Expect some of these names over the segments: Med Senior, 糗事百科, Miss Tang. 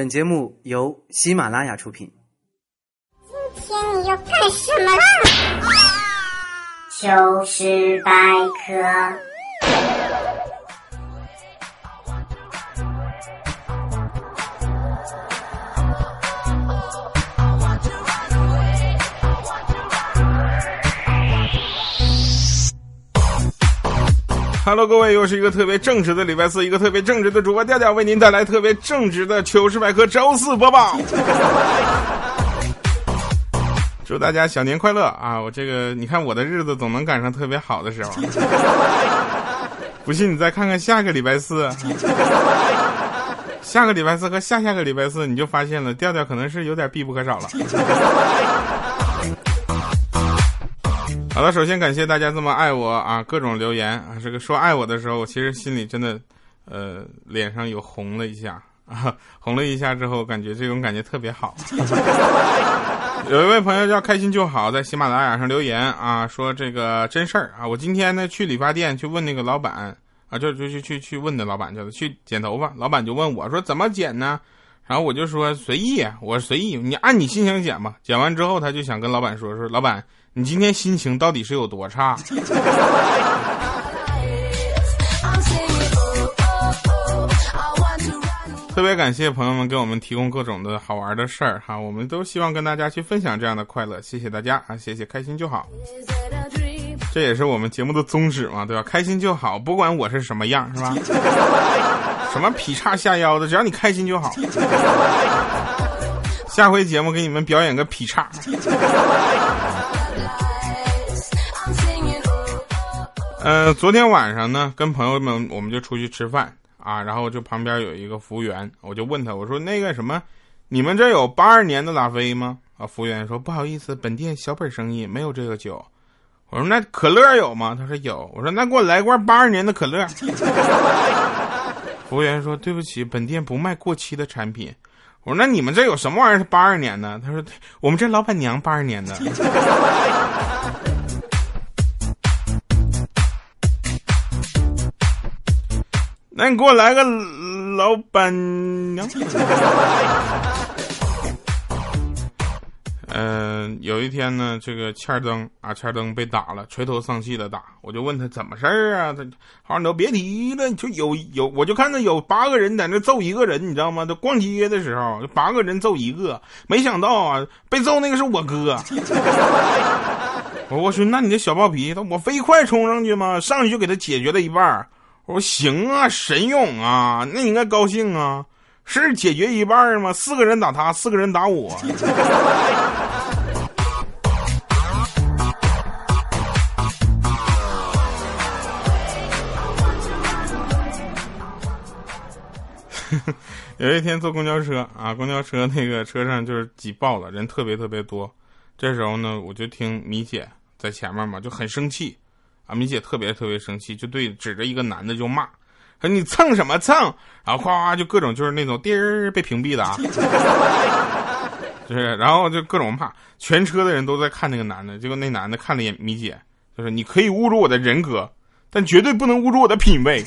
本节目由喜马拉雅出品。今天你要干什么啦？糗事百科。Hello， 各位，又是一个特别正直的礼拜四，一个特别正直的主播调调为您带来特别正直的糗事百科周四播报。祝大家小年快乐啊！你看我的日子总能赶上特别好的时候，不信你再看看下个礼拜四，下个礼拜四和下下个礼拜四，你就发现了调调可能是有点必不可少了。好了，首先感谢大家这么爱我啊，各种留言啊，这个说爱我的时候，我其实心里真的，脸上有红了一下啊，红了一下之后，感觉这种感觉特别好。有一位朋友叫开心就好，在喜马拉雅上留言啊，说这个真事儿啊，我今天呢去理发店去问那个老板啊，就去问的老板，就是去剪头发，老板就问我说怎么剪呢？然后我就说随意，我随意，你按你心情剪吧。剪完之后，他就想跟老板说老板。你今天心情到底是有多差？特别感谢朋友们给我们提供各种的好玩的事儿哈，我们都希望跟大家去分享这样的快乐，谢谢大家啊，谢谢开心就好，这也是我们节目的宗旨嘛，对吧？开心就好，不管我是什么样，是吧？什么劈叉下腰的，只要你开心就好。下回节目给你们表演个劈叉。昨天晚上呢，跟朋友们我们就出去吃饭啊，然后就旁边有一个服务员，我就问他，我说那个什么，你们这有82年的拉菲吗？啊，服务员说不好意思，本店小本生意没有这个酒。我说那可乐有吗？他说有。我说那给我来罐82年的可乐。服务员说对不起，本店不卖过期的产品。我说那你们这有什么玩意儿是82年的？他说我们这老板娘82年的。那你给我来个老板娘。有一天呢，这个欠灯被打了，垂头丧气的打。我就问他怎么事儿啊？他好像都别提了，就有，我就看到有8个人在那揍一个人，你知道吗？就逛街的时候，8个人揍一个，没想到啊，被揍那个是我哥。我说那你这小暴脾气，我飞快冲上去嘛，上去就给他解决了一半。我说行啊，神勇啊，那你应该高兴啊，是解决一半吗？4个人打他，4个人打我。有一天坐公交车啊，公交车那个车上就是挤爆了，人特别特别多。这时候呢，我就听米姐在前面嘛，就很生气。啊，米姐特别特别生气，就指着一个男的就骂，说你蹭什么蹭，然后哗就各种就是那种滴儿被屏蔽的啊，就是然后就各种骂，全车的人都在看那个男的，结果那男的看了眼米姐，就是你可以侮辱我的人格，但绝对不能侮辱我的品味。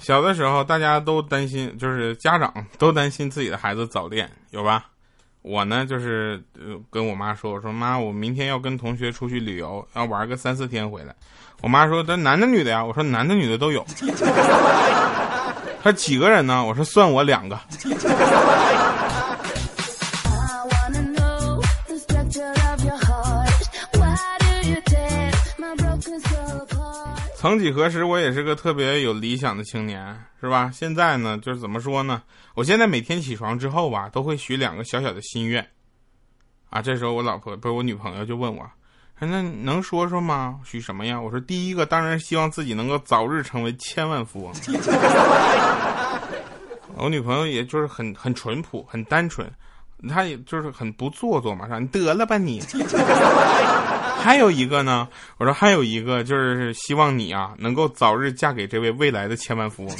小的时候大家都担心，就是家长都担心自己的孩子早恋，有吧？我呢就是跟我妈说，我说妈，我明天要跟同学出去旅游，要玩个3-4天回来。我妈说这男的女的呀？我说男的女的都有。他几个人呢？我说算我2个。曾几何时，我也是个特别有理想的青年，是吧？现在呢，就是怎么说呢？我现在每天起床之后吧，都会许2个小小的心愿，啊，这时候我女朋友就问我，那能说说吗？许什么呀？我说第一个当然希望自己能够早日成为千万富翁。我女朋友也就是很淳朴，很单纯，她也就是很不做作嘛，说你得了吧你。还有一个呢，我说还有一个就是希望你啊能够早日嫁给这位未来的千万富翁。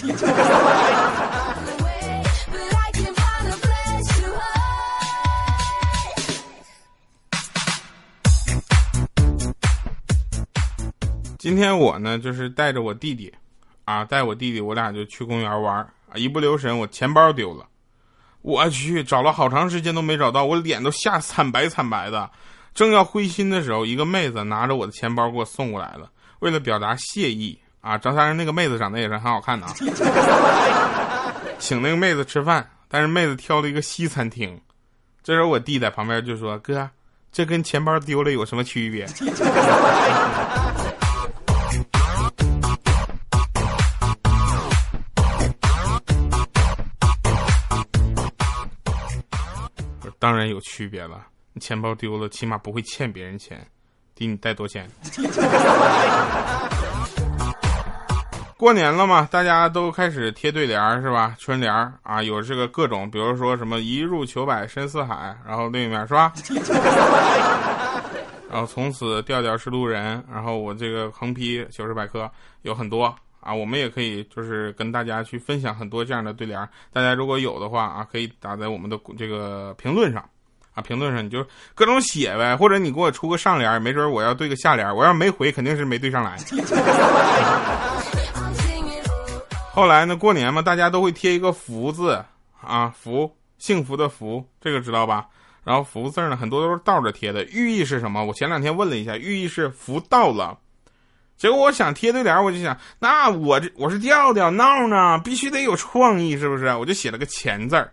今天我呢就是带着我弟弟啊，我俩就去公园玩啊，一不留神我钱包丢了，我去找了好长时间都没找到，我脸都吓惨白的。正要灰心的时候，一个妹子拿着我的钱包给我送过来了，为了表达谢意啊，张三那个妹子长得也是很好看的啊，请那个妹子吃饭，但是妹子挑了一个西餐厅。这时候我弟在旁边就说：“哥，这跟钱包丢了有什么区别？”当然有区别了，你钱包丢了，起码不会欠别人钱。弟，你带多钱？过年了嘛，大家都开始贴对联是吧？春联啊，有这个各种，比如说什么一入九百深似海，然后另一面是吧？然后从此调调是路人，然后我这个横批90百科有很多啊，我们也可以就是跟大家去分享很多这样的对联，大家如果有的话啊，可以打在我们的这个评论上。啊，评论上你就各种写呗，或者你给我出个上联，没准我要对个下联，我要没回肯定是没对上来。后来呢，过年嘛，大家都会贴一个福字啊，福，幸福的福，这个知道吧？然后福字呢，很多都是倒着贴的，寓意是什么？我前两天问了一下，寓意是福到了。结果我想贴对联，我就想，那我是调调闹呢，必须得有创意，是不是？我就写了个钱字儿。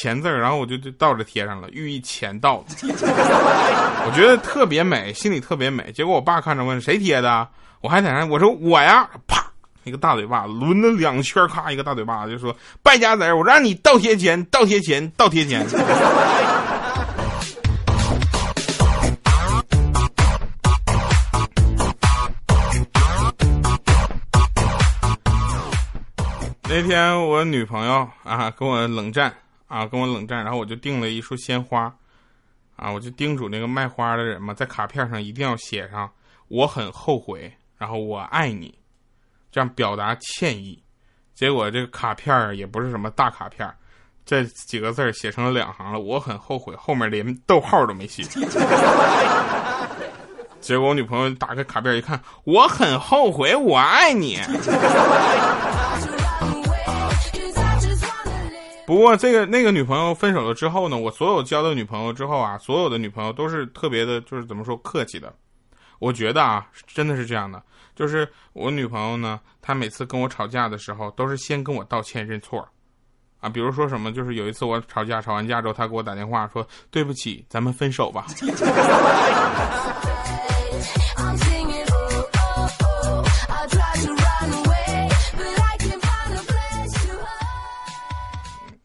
钱字，然后我就倒着贴上了，寓意钱到了。我觉得特别美，心里特别美。结果我爸看着问谁贴的，我还在那，我说我呀，啪一个大嘴巴，抡了2圈，咔一个大嘴巴，就说败家子，我让你倒贴钱。那天我女朋友啊跟我冷战，然后我就订了一束鲜花，啊，我就叮嘱那个卖花的人嘛，在卡片上一定要写上我很后悔，然后我爱你，这样表达歉意。结果这个卡片也不是什么大卡片，这几个字写成了2行了，我很后悔，后面连逗号都没写。结果我女朋友打开卡片一看，我很后悔，我爱你。不过那个女朋友分手了之后呢，我所有交的女朋友之后啊，所有的女朋友都是特别的，就是怎么说，客气的。我觉得啊，真的是这样的，就是我女朋友呢，她每次跟我吵架的时候，都是先跟我道歉认错啊。比如说什么，就是有一次我吵完架之后，她给我打电话说对不起，咱们分手吧。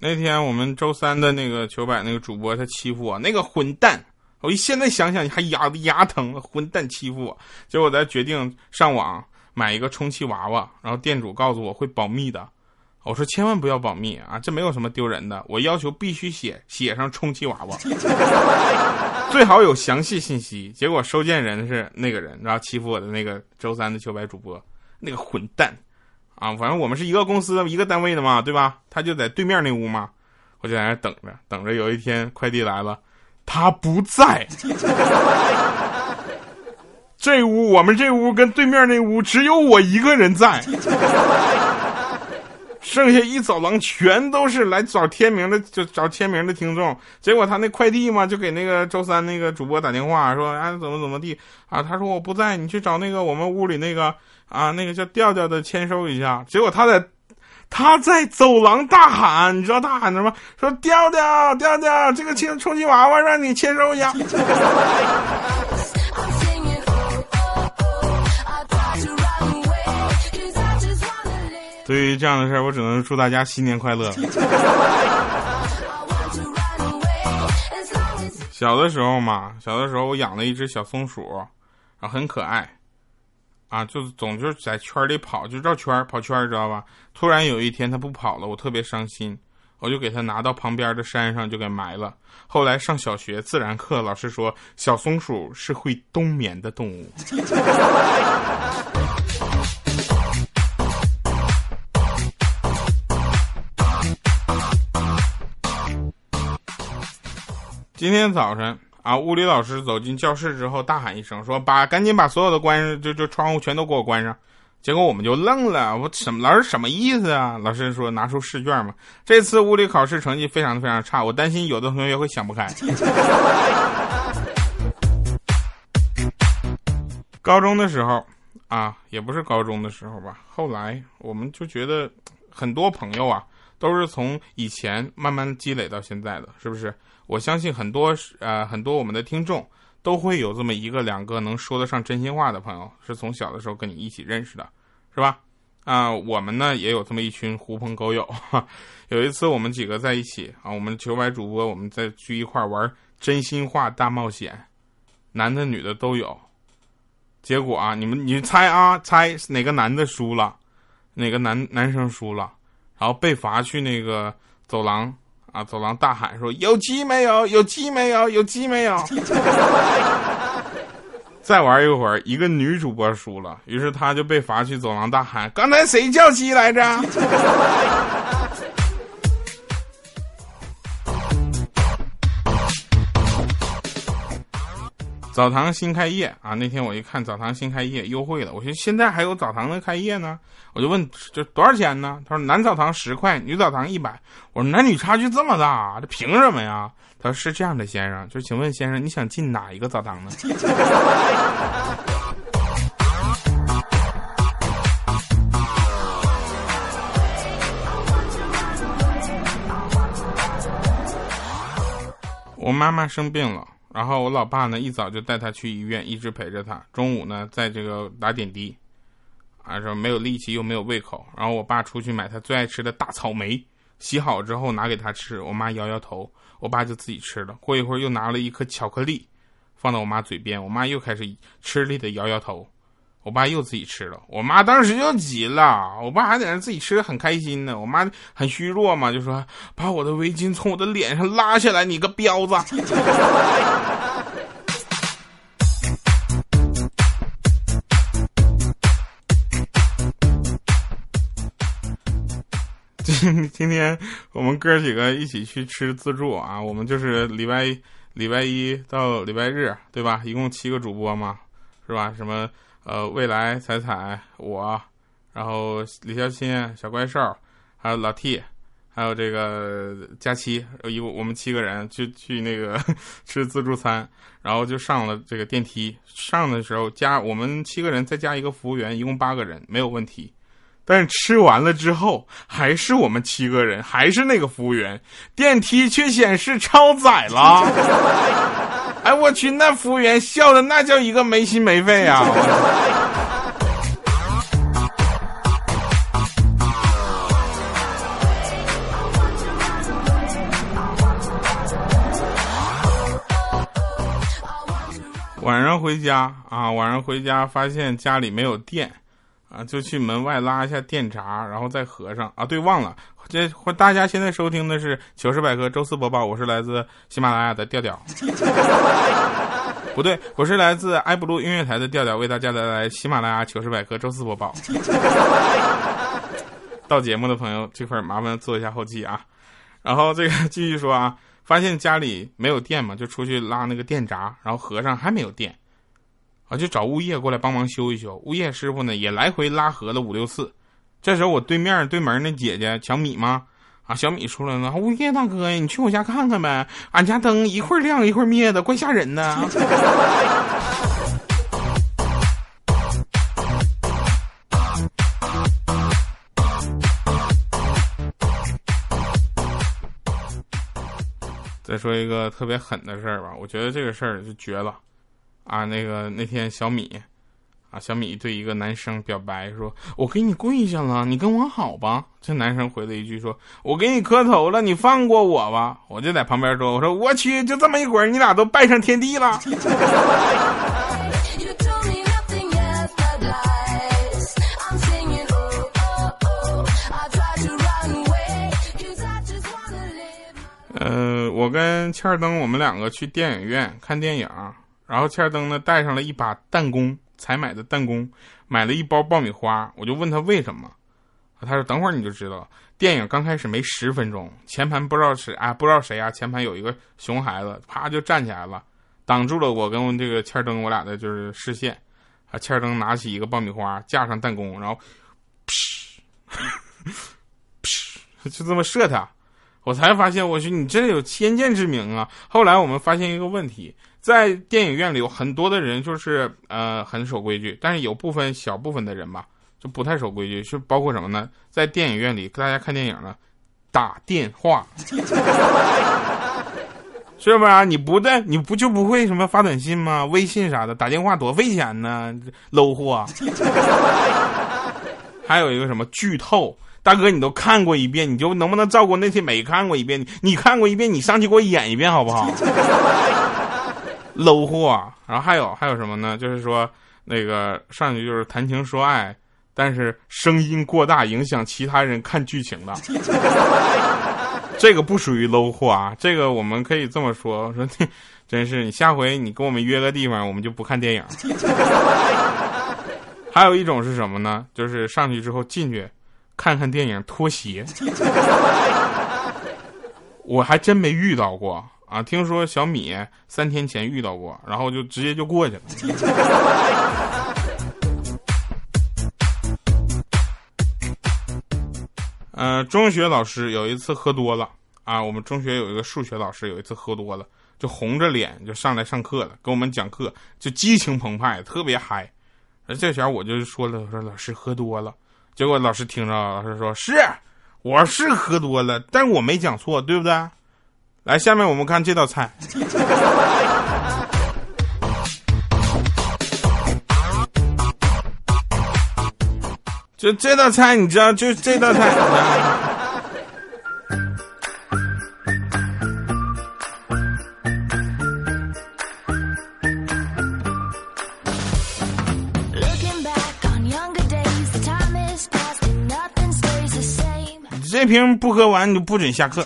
那天我们周三的那个900那个主播，他欺负我，那个混蛋，我现在想想还牙疼了，混蛋欺负我。结果我才决定上网买一个充气娃娃，然后店主告诉我会保密的，我说千万不要保密啊，这没有什么丢人的，我要求必须写上充气娃娃，最好有详细信息。结果收件人是那个人，然后欺负我的那个周三的900主播，那个混蛋。啊，反正我们是一个公司一个单位的嘛，对吧？他就在对面那屋嘛，我就在那等着，有一天快递来了，他不在。这屋我们这屋跟对面那屋只有我一个人在，剩下一走廊全都是来找签名的听众。结果他那快递嘛，就给那个周三那个主播打电话说，哎，怎么地啊？他说我不在，你去找那个我们屋里那个。啊，那个叫调调的签收一下。结果他在走廊大喊，你知道他喊什么？说调调，这个充气娃娃让你签收一下。对于这样的事儿，我只能祝大家新年快乐。小的时候我养了一只小松鼠，啊，很可爱。啊，总是在圈里跑，就绕圈跑圈，知道吧？突然有一天他不跑了，我特别伤心，我就给他拿到旁边的山上就给埋了。后来上小学自然课，老师说小松鼠是会冬眠的动物。今天早晨啊！物理老师走进教室之后，大喊一声说：“赶紧把所有的关就窗户全都给我关上。”结果我们就愣了，老师什么意思啊？老师说：“拿出试卷嘛。”这次物理考试成绩非常非常差，我担心有的同学会想不开。高中的时候啊，也不是高中的时候吧，后来我们就觉得很多朋友啊，都是从以前慢慢积累到现在的，是不是？我相信很多我们的听众都会有这么一个两个能说得上真心话的朋友，是从小的时候跟你一起认识的，是吧？啊，我们呢也有这么一群狐朋狗友。有一次我们几个在一起啊，我们球白主播，我们再聚一块玩真心话大冒险，男的女的都有。结果啊，你猜啊，猜哪个男的输了，哪个男生输了。然后被罚去那个走廊啊，走廊大喊说：“有鸡没有？有鸡没有？有鸡没有？”再玩一会儿，一个女主播输了，于是她就被罚去走廊大喊：“刚才谁叫鸡来着？”澡堂新开业啊！那天我一看澡堂新开业优惠了，我说现在还有澡堂的开业呢，我就问这多少钱呢？他说男澡堂10块，女澡堂100。我说男女差距这么大，这凭什么呀？他说是这样的，先生，就请问先生你想进哪一个澡堂呢？我妈妈生病了。然后我老爸呢，一早就带他去医院，一直陪着他。中午呢，在这个打点滴，啊，说没有力气又没有胃口。然后我爸出去买他最爱吃的大草莓，洗好之后拿给他吃。我妈摇摇头，我爸就自己吃了。过一会儿又拿了一颗巧克力，放到我妈嘴边，我妈又开始吃力的摇摇头，我爸又自己吃了。我妈当时就急了，我爸还在那自己吃的很开心呢。我妈很虚弱嘛，就说：“把我的围巾从我的脸上拉下来，你个彪子！”今天我们哥几个一起去吃自助啊，我们就是礼拜一到礼拜日，对吧？一共7个主播嘛，是吧？什么未来、彩我，然后李小新、小怪兽，还有老 T， 还有这个佳期，我们7个人去那个吃自助餐，然后就上了这个电梯。上的时候加我们7个人，再加一个服务员，一共8个人，没有问题。但是吃完了之后，还是我们7个人，还是那个服务员，电梯却显示超载了。哎，我去，那服务员笑的那叫一个没心没肺啊！晚上回家发现家里没有电。啊，就去门外拉一下电闸，然后再合上。啊，对，忘了，这大家现在收听的是糗事百科周四播报，我是来自喜马拉雅的调调，不对，我是来自埃布鲁音乐台的调调，为大家带来喜马拉雅糗事百科周四播报。到节目的朋友，这块麻烦做一下后期啊。然后这个继续说啊，发现家里没有电嘛，就出去拉那个电闸，然后合上还没有电。我就找物业过来帮忙修一修，物业师傅呢也来回拉合了5-6次。这时候我对门那姐姐小米嘛，啊，小米出来了，物业大哥呀，你去我家看看呗，俺家灯一会儿亮一会儿灭的，怪吓人的。再说一个特别狠的事儿吧，我觉得这个事儿就绝了。啊，那天小米对一个男生表白说：“我给你跪下了，你跟我好吧。”这男生回了一句说：“我给你磕头了，你放过我吧。”我就在旁边说：“我说我去，就这么一会儿，你俩都拜上天地了。”我跟欠灯我们2个去电影院看电影。然后欠灯呢带上了一把弹弓，才买的弹弓，买了一包爆米花。我就问他为什么，他说等会儿你就知道。电影刚开始没10分钟，前盘不知道谁啊，前盘有一个熊孩子，啪就站起来了，挡住了我跟这个欠灯我俩的就是视线啊。欠灯拿起一个爆米花架上弹弓，然后就这么射他，我才发现我去你真的有先见之明啊。后来我们发现一个问题，在电影院里有很多的人就是很守规矩，但是有部分小部分的人吧就不太守规矩，是包括什么呢？在电影院里大家看电影呢打电话是不是啊？你不就不会什么发短信吗？微信啥的，打电话多费钱呢，搂货。还有一个什么剧透，大哥你都看过一遍，你就能不能照顾那些没看过一遍？你看过一遍，你上去给我演一遍好不好？搂货。然后还有什么呢？就是说那个上去就是谈情说爱，但是声音过大影响其他人看剧情了。这个不属于搂货啊，这个我们可以这么说，说真是你下回你跟我们约个地方，我们就不看电影。还有一种是什么呢？就是上去之后进去看看电影脱鞋。我还真没遇到过啊，听说小米3天前遇到过，然后就直接就过去了。中学老师有一次喝多了啊，我们中学有一个数学老师有一次喝多了，就红着脸就上来上课了，给我们讲课，就激情澎湃，特别嗨。这前我就说了，我说老师喝多了，结果老师听着，老师说是，我是喝多了，但我没讲错，对不对？来，下面我们看这道菜。就这道菜你知道，就这道菜。这瓶不喝完你就不准下课。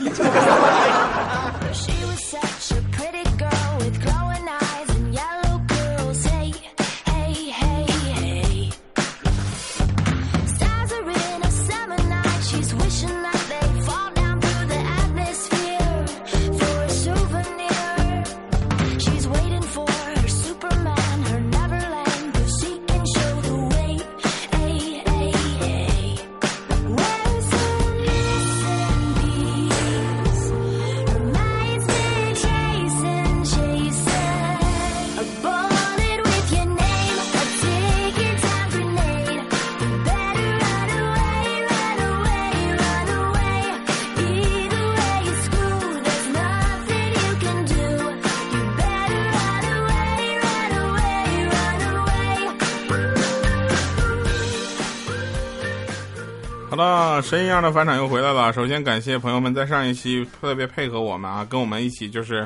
好了，神一样的返场又回来了。首先感谢朋友们在上一期特别配合我们啊，跟我们一起就是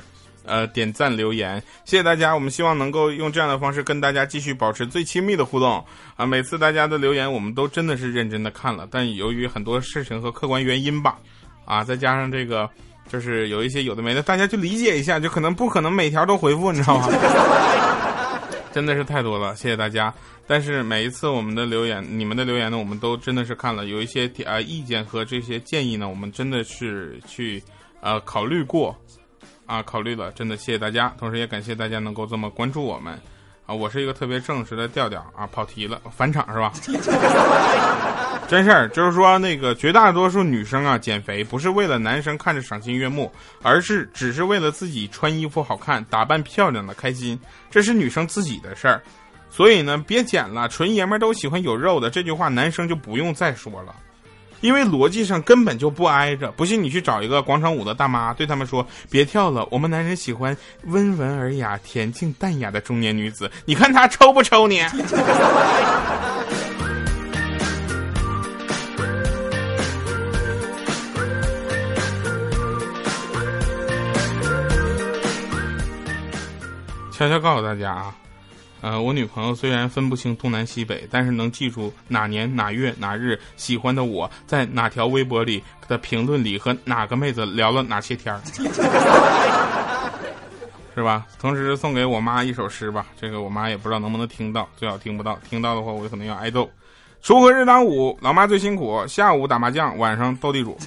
点赞留言，谢谢大家。我们希望能够用这样的方式跟大家继续保持最亲密的互动啊。每次大家的留言我们都真的是认真的看了，但由于很多事情和客观原因吧啊，再加上这个就是有一些有的没的，大家就理解一下，就可能不可能每条都回复，你知道吗？真的是太多了，谢谢大家。但是每一次我们的留言，你们的留言呢，我们都真的是看了，有一些意见和这些建议呢，我们真的是去考虑过啊，考虑了，真的谢谢大家。同时也感谢大家能够这么关注我们啊。我是一个特别正直的调调啊，跑题了，返场是吧？真事儿就是说，那个绝大多数女生啊，减肥不是为了男生看着赏心悦目，而是只是为了自己穿衣服好看、打扮漂亮的开心，这是女生自己的事儿。所以呢，别减了，纯爷们都喜欢有肉的这句话，男生就不用再说了，因为逻辑上根本就不挨着。不信你去找一个广场舞的大妈，对他们说：“别跳了，我们男人喜欢温文尔雅、恬静淡雅的中年女子。”你看她抽不抽你？悄悄告诉大家啊，我女朋友虽然分不清东南西北，但是能记住哪年哪月哪日喜欢的我在哪条微博里的评论里和哪个妹子聊了哪些天儿，是吧？同时送给我妈一首诗吧，这个我妈也不知道能不能听到，最好听不到，听到的话我可能要挨揍。锄禾日当午，老妈最辛苦，下午打麻将，晚上斗地主。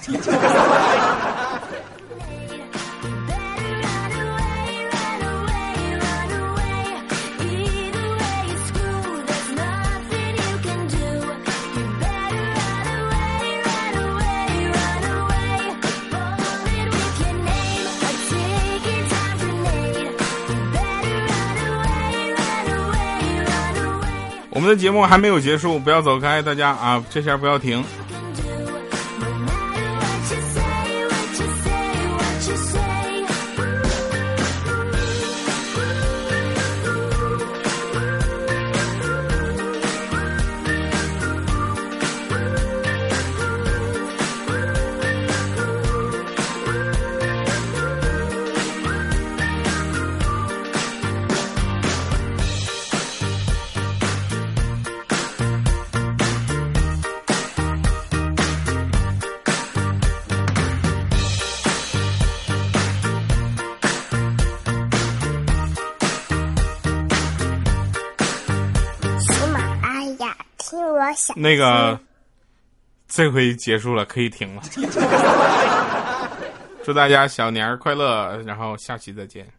我们的节目还没有结束，不要走开，大家啊，这下不要停。那个这回结束了，可以停了。祝大家小年儿快乐，然后下期再见。